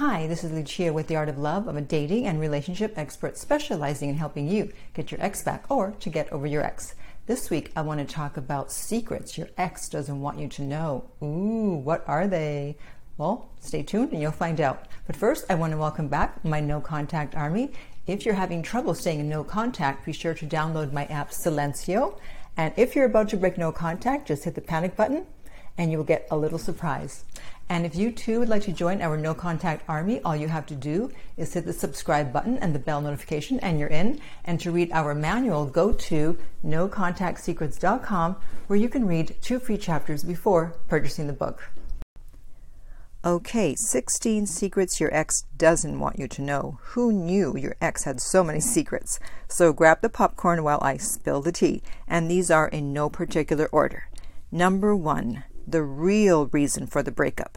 Hi, this is Lucia with the Art of Love. I'm a dating and relationship expert specializing in helping you get your ex back or to get over your ex. This week, I want to talk about secrets your ex doesn't want you to know. Ooh, what are they? Well, stay tuned and you'll find out. But first, I want to welcome back my No Contact Army. If you're having trouble staying in no contact, be sure to download my app, Silencio. And if you're about to break no contact, just hit the panic button and you will get a little surprise. And if you too would like to join our No Contact Army, all you have to do is hit the subscribe button and the bell notification and you're in. And to read our manual, go to NoContactSecrets.com where you can read 2 free chapters before purchasing the book. Okay, 16 secrets your ex doesn't want you to know. Who knew your ex had so many secrets? So grab the popcorn while I spill the tea. And these are in no particular order. Number 1, the real reason for the breakup.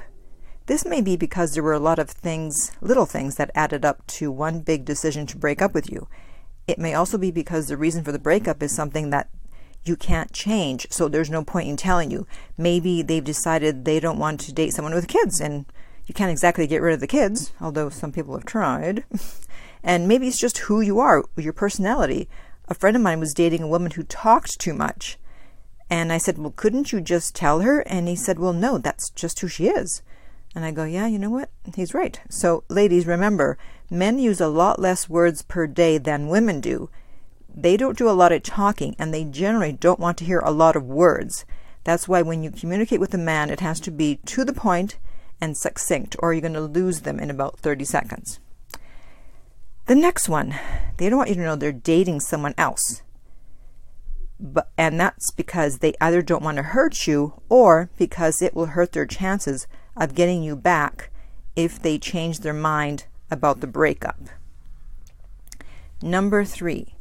This may be because there were a lot of things, little things that added up to one big decision to break up with you. It may also be because the reason for the breakup is something that you can't change, so there's no point in telling you. Maybe they've decided they don't want to date someone with kids, and you can't exactly get rid of the kids, although some people have tried. And maybe it's just who you are, your personality. A friend of mine was dating a woman who talked too much. And I said, well, couldn't you just tell her? And he said, well, no, that's just who she is. And I go, yeah, you know what? He's right. So, ladies, remember, men use a lot less words per day than women do. They don't do a lot of talking, and they generally don't want to hear a lot of words. That's why when you communicate with a man, it has to be to the point and succinct, or you're going to lose them in about 30 seconds. The next one, they don't want you to know they're dating someone else. And that's because they either don't want to hurt you, or because it will hurt their chances of getting you back if they change their mind about the breakup. Number 3,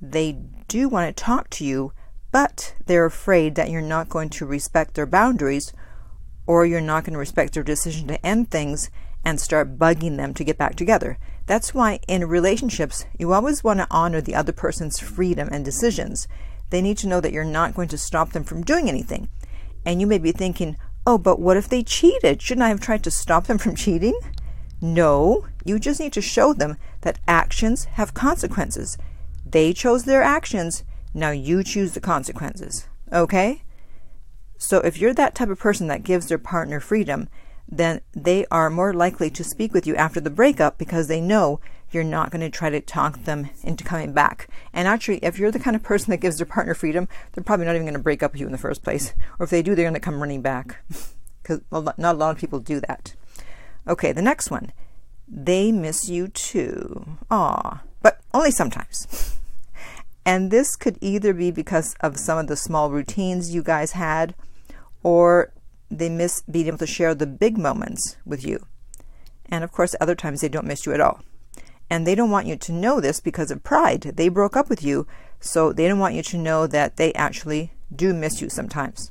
they do want to talk to you, but they're afraid that you're not going to respect their boundaries, or you're not going to respect their decision to end things and start bugging them to get back together. That's why in relationships, you always want to honor the other person's freedom and decisions. They need to know that you're not going to stop them from doing anything. And you may be thinking, oh, but what if they cheated? Shouldn't I have tried to stop them from cheating? No, you just need to show them that actions have consequences. They chose their actions, now you choose the consequences, okay? So if you're that type of person that gives their partner freedom, then they are more likely to speak with you after the breakup because they know you're not going to try to talk them into coming back. And actually, if you're the kind of person that gives their partner freedom, they're probably not even going to break up with you in the first place. Or if they do, they're going to come running back. Because not a lot of people do that. Okay, the next one. They miss you too. Aw. But only sometimes. And this could either be because of some of the small routines you guys had, or they miss being able to share the big moments with you. And of course, other times they don't miss you at all. And they don't want you to know this because of pride. They broke up with you, so they don't want you to know that they actually do miss you sometimes.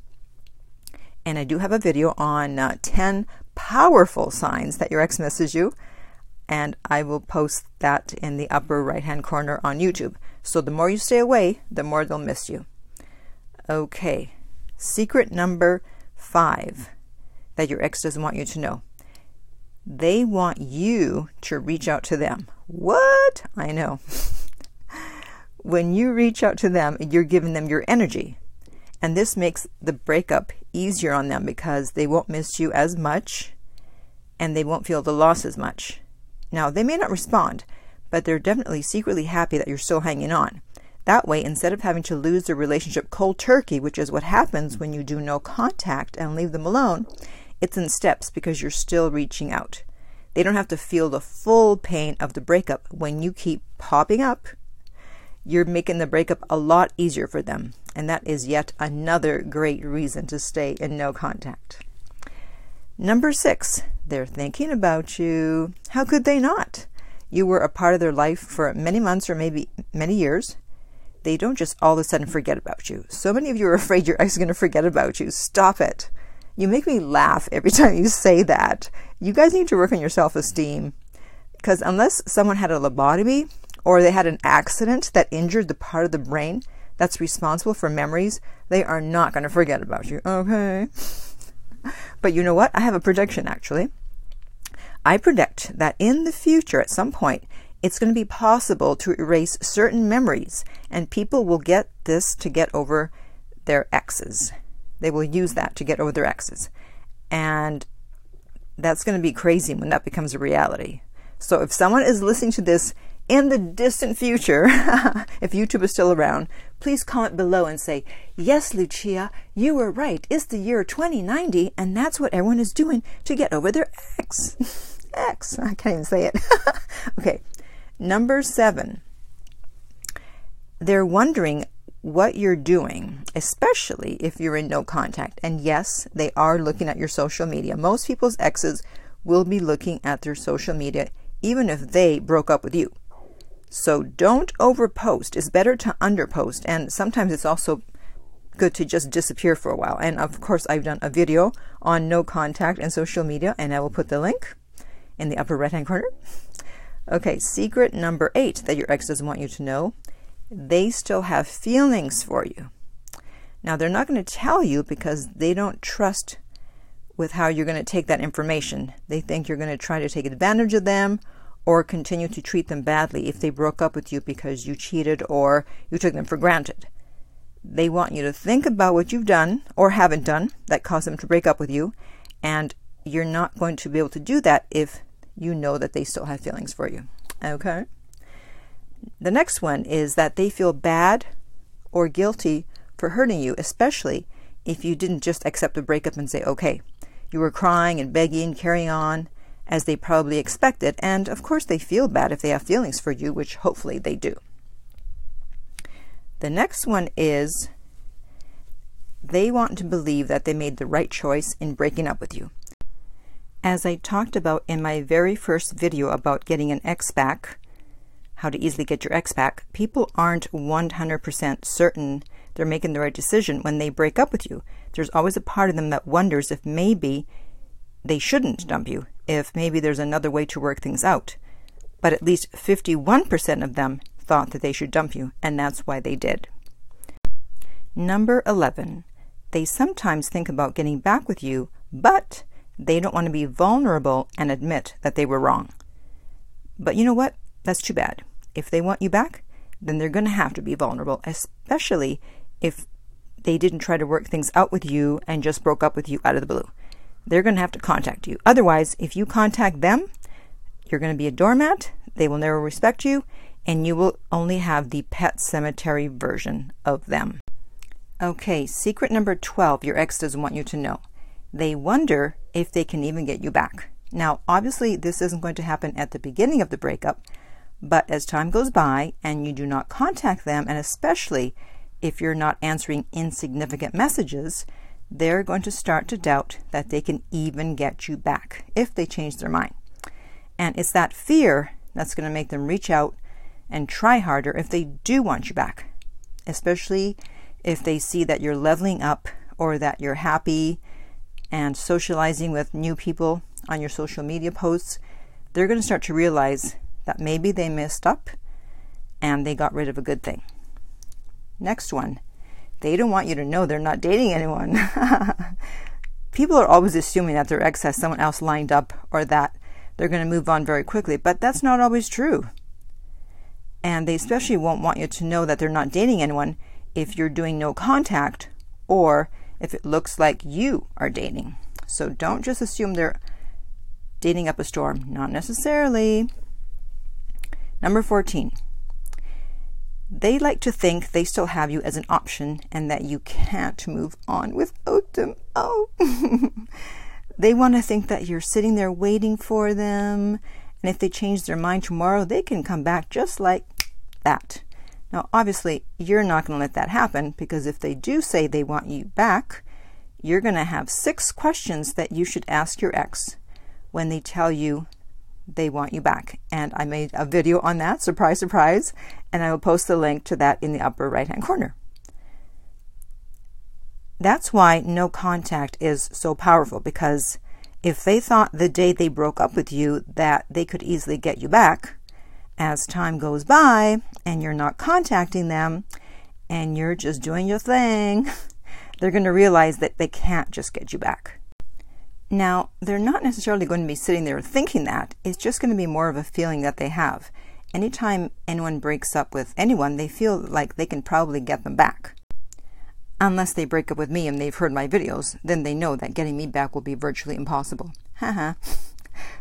And I do have a video on 10 powerful signs that your ex misses you, and I will post that in the upper right-hand corner on YouTube. So the more you stay away, the more they'll miss you. Okay, secret number 5 that your ex doesn't want you to know. They want you to reach out to them. What? I know. When you reach out to them, you're giving them your energy. And this makes the breakup easier on them because they won't miss you as much and they won't feel the loss as much. Now, they may not respond, but they're definitely secretly happy that you're still hanging on. That way, instead of having to lose their relationship cold turkey, which is what happens when you do no contact and leave them alone, it's in steps because you're still reaching out. They don't have to feel the full pain of the breakup. When you keep popping up, you're making the breakup a lot easier for them. And that is yet another great reason to stay in no contact. Number 6, they're thinking about you. How could they not? You were a part of their life for many months or maybe many years. They don't just all of a sudden forget about you. So many of you are afraid your ex is going to forget about you. Stop it. You make me laugh every time you say that. You guys need to work on your self-esteem, because unless someone had a lobotomy or they had an accident that injured the part of the brain that's responsible for memories, they are not going to forget about you, okay? But you know what? I have a prediction, actually. I predict that in the future, at some point, it's going to be possible to erase certain memories, and people will get this to get over their exes. They will use that to get over their exes. And that's going to be crazy when that becomes a reality. So if someone is listening to this in the distant future, if YouTube is still around, please comment below and say, yes, Lucia, you were right. It's the year 2090, and that's what everyone is doing to get over their ex. Ex. I can't even say it. Okay. Number 7. They're wondering what you're doing, especially if you're in no contact. And yes, they are looking at your social media. Most people's exes will be looking at their social media, even if they broke up with you. So don't overpost. It's better to underpost. And sometimes it's also good to just disappear for a while. And of course, I've done a video on no contact and social media, and I will put the link in the upper right-hand corner. Okay, secret number 8 that your ex doesn't want you to know. They still have feelings for you. Now, they're not going to tell you because they don't trust with how you're going to take that information. They think you're going to try to take advantage of them or continue to treat them badly if they broke up with you because you cheated or you took them for granted. They want you to think about what you've done or haven't done that caused them to break up with you, and you're not going to be able to do that if you know that they still have feelings for you. Okay? The next one is that they feel bad or guilty for hurting you, especially if you didn't just accept a breakup and say, okay. You were crying and begging, carrying on, as they probably expected. And of course, they feel bad if they have feelings for you, which hopefully they do. The next one is they want to believe that they made the right choice in breaking up with you. As I talked about in my very first video about getting an ex back, how to easily get your ex back, people aren't 100% certain they're making the right decision when they break up with you. There's always a part of them that wonders if maybe they shouldn't dump you, if maybe there's another way to work things out. But at least 51% of them thought that they should dump you, and that's why they did. Number 11, they sometimes think about getting back with you, but they don't want to be vulnerable and admit that they were wrong. But you know what? That's too bad. If they want you back, then they're going to have to be vulnerable, especially if they didn't try to work things out with you and just broke up with you out of the blue. They're going to have to contact you. Otherwise, if you contact them, you're going to be a doormat, they will never respect you, and you will only have the pet cemetery version of them. Okay, secret number 12 your ex doesn't want you to know. They wonder if they can even get you back. Now, obviously, this isn't going to happen at the beginning of the breakup, but as time goes by and you do not contact them, and especially if you're not answering insignificant messages, they're going to start to doubt that they can even get you back if they change their mind. And it's that fear that's going to make them reach out and try harder if they do want you back, especially if they see that you're leveling up or that you're happy and socializing with new people on your social media posts. They're going to start to realize that maybe they messed up and they got rid of a good thing. Next one, they don't want you to know they're not dating anyone. People are always assuming that their ex has someone else lined up or that they're going to move on very quickly, but that's not always true. And they especially won't want you to know that they're not dating anyone if you're doing no contact or if it looks like you are dating. So don't just assume they're dating up a storm. Not necessarily. Number 14, they like to think they still have you as an option and that you can't move on without them. Oh, they want to think that you're sitting there waiting for them. And if they change their mind tomorrow, they can come back just like that. Now, obviously, you're not going to let that happen, because if they do say they want you back, you're going to have 6 questions that you should ask your ex when they tell you they want you back. And I made a video on that, surprise, surprise, and I will post the link to that in the upper right-hand corner. That's why no contact is so powerful, because if they thought the day they broke up with you that they could easily get you back, as time goes by and you're not contacting them and you're just doing your thing, they're going to realize that they can't just get you back. Now, they're not necessarily going to be sitting there thinking that. It's just going to be more of a feeling that they have. Anytime anyone breaks up with anyone, they feel like they can probably get them back. Unless they break up with me and they've heard my videos, then they know that getting me back will be virtually impossible. Haha.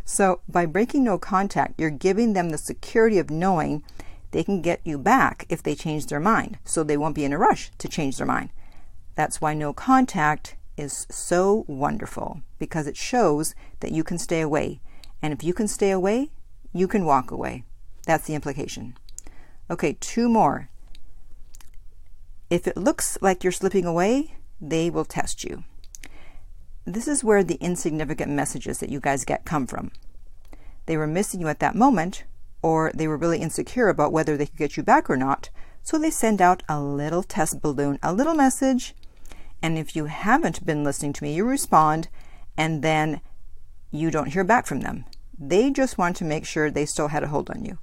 So by breaking no contact, you're giving them the security of knowing they can get you back if they change their mind. So they won't be in a rush to change their mind. That's why no contact is so wonderful, because it shows that you can stay away. And if you can stay away, you can walk away. That's the implication. Okay, two more. If it looks like you're slipping away, they will test you. This is where the insignificant messages that you guys get come from. They were missing you at that moment, or they were really insecure about whether they could get you back or not, so they send out a little test balloon, a little message, and if you haven't been listening to me, you respond, and then you don't hear back from them. They just want to make sure they still had a hold on you.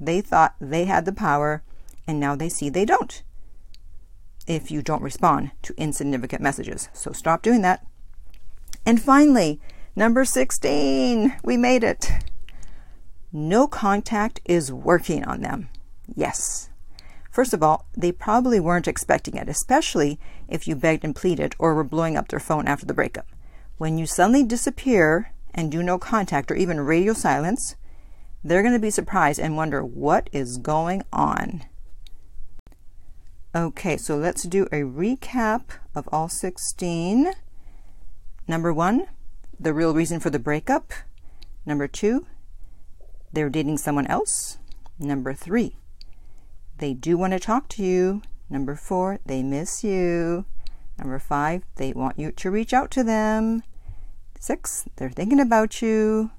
They thought they had the power, and now they see they don't, if you don't respond to insignificant messages. So stop doing that. And finally, number 16, we made it. No contact is working on them. Yes. First of all, they probably weren't expecting it, especially if you begged and pleaded or were blowing up their phone after the breakup. When you suddenly disappear and do no contact or even radio silence, they're going to be surprised and wonder what is going on. Okay, so let's do a recap of all 16. Number one, the real reason for the breakup. Number two, they're dating someone else. Number three, they do want to talk to you. Number four, they miss you. Number five, they want you to reach out to them. Six, they're thinking about you.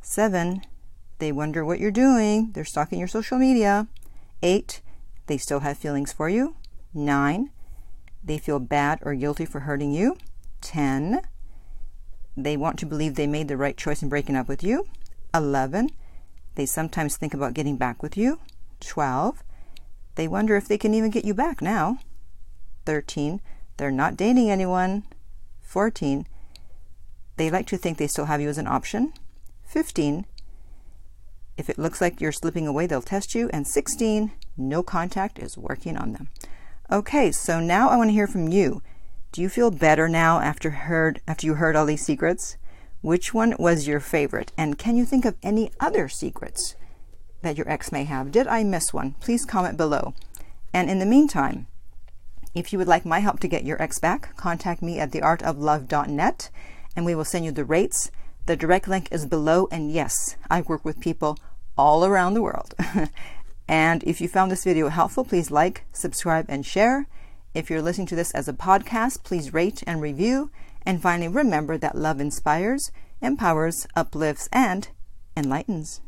Seven, they wonder what you're doing. They're stalking your social media. Eight, they still have feelings for you. 9, they feel bad or guilty for hurting you. 10, they want to believe they made the right choice in breaking up with you. 11, they sometimes think about getting back with you. 12, they wonder if they can even get you back now. 13, they're not dating anyone. 14, they like to think they still have you as an option. 15, if it looks like you're slipping away, they'll test you. And 16, no contact is working on them. Okay, so now I want to hear from you. Do you feel better now after you heard all these secrets? Which one was your favorite? And can you think of any other secrets that your ex may have? Did I miss one? Please comment below. And in the meantime, if you would like my help to get your ex back, contact me at theartoflove.net and we will send you the rates. The direct link is below, and yes, I work with people all around the world. And if you found this video helpful, please like, subscribe, and share. If you're listening to this as a podcast, please rate and review. And finally, remember that love inspires, empowers, uplifts, and enlightens.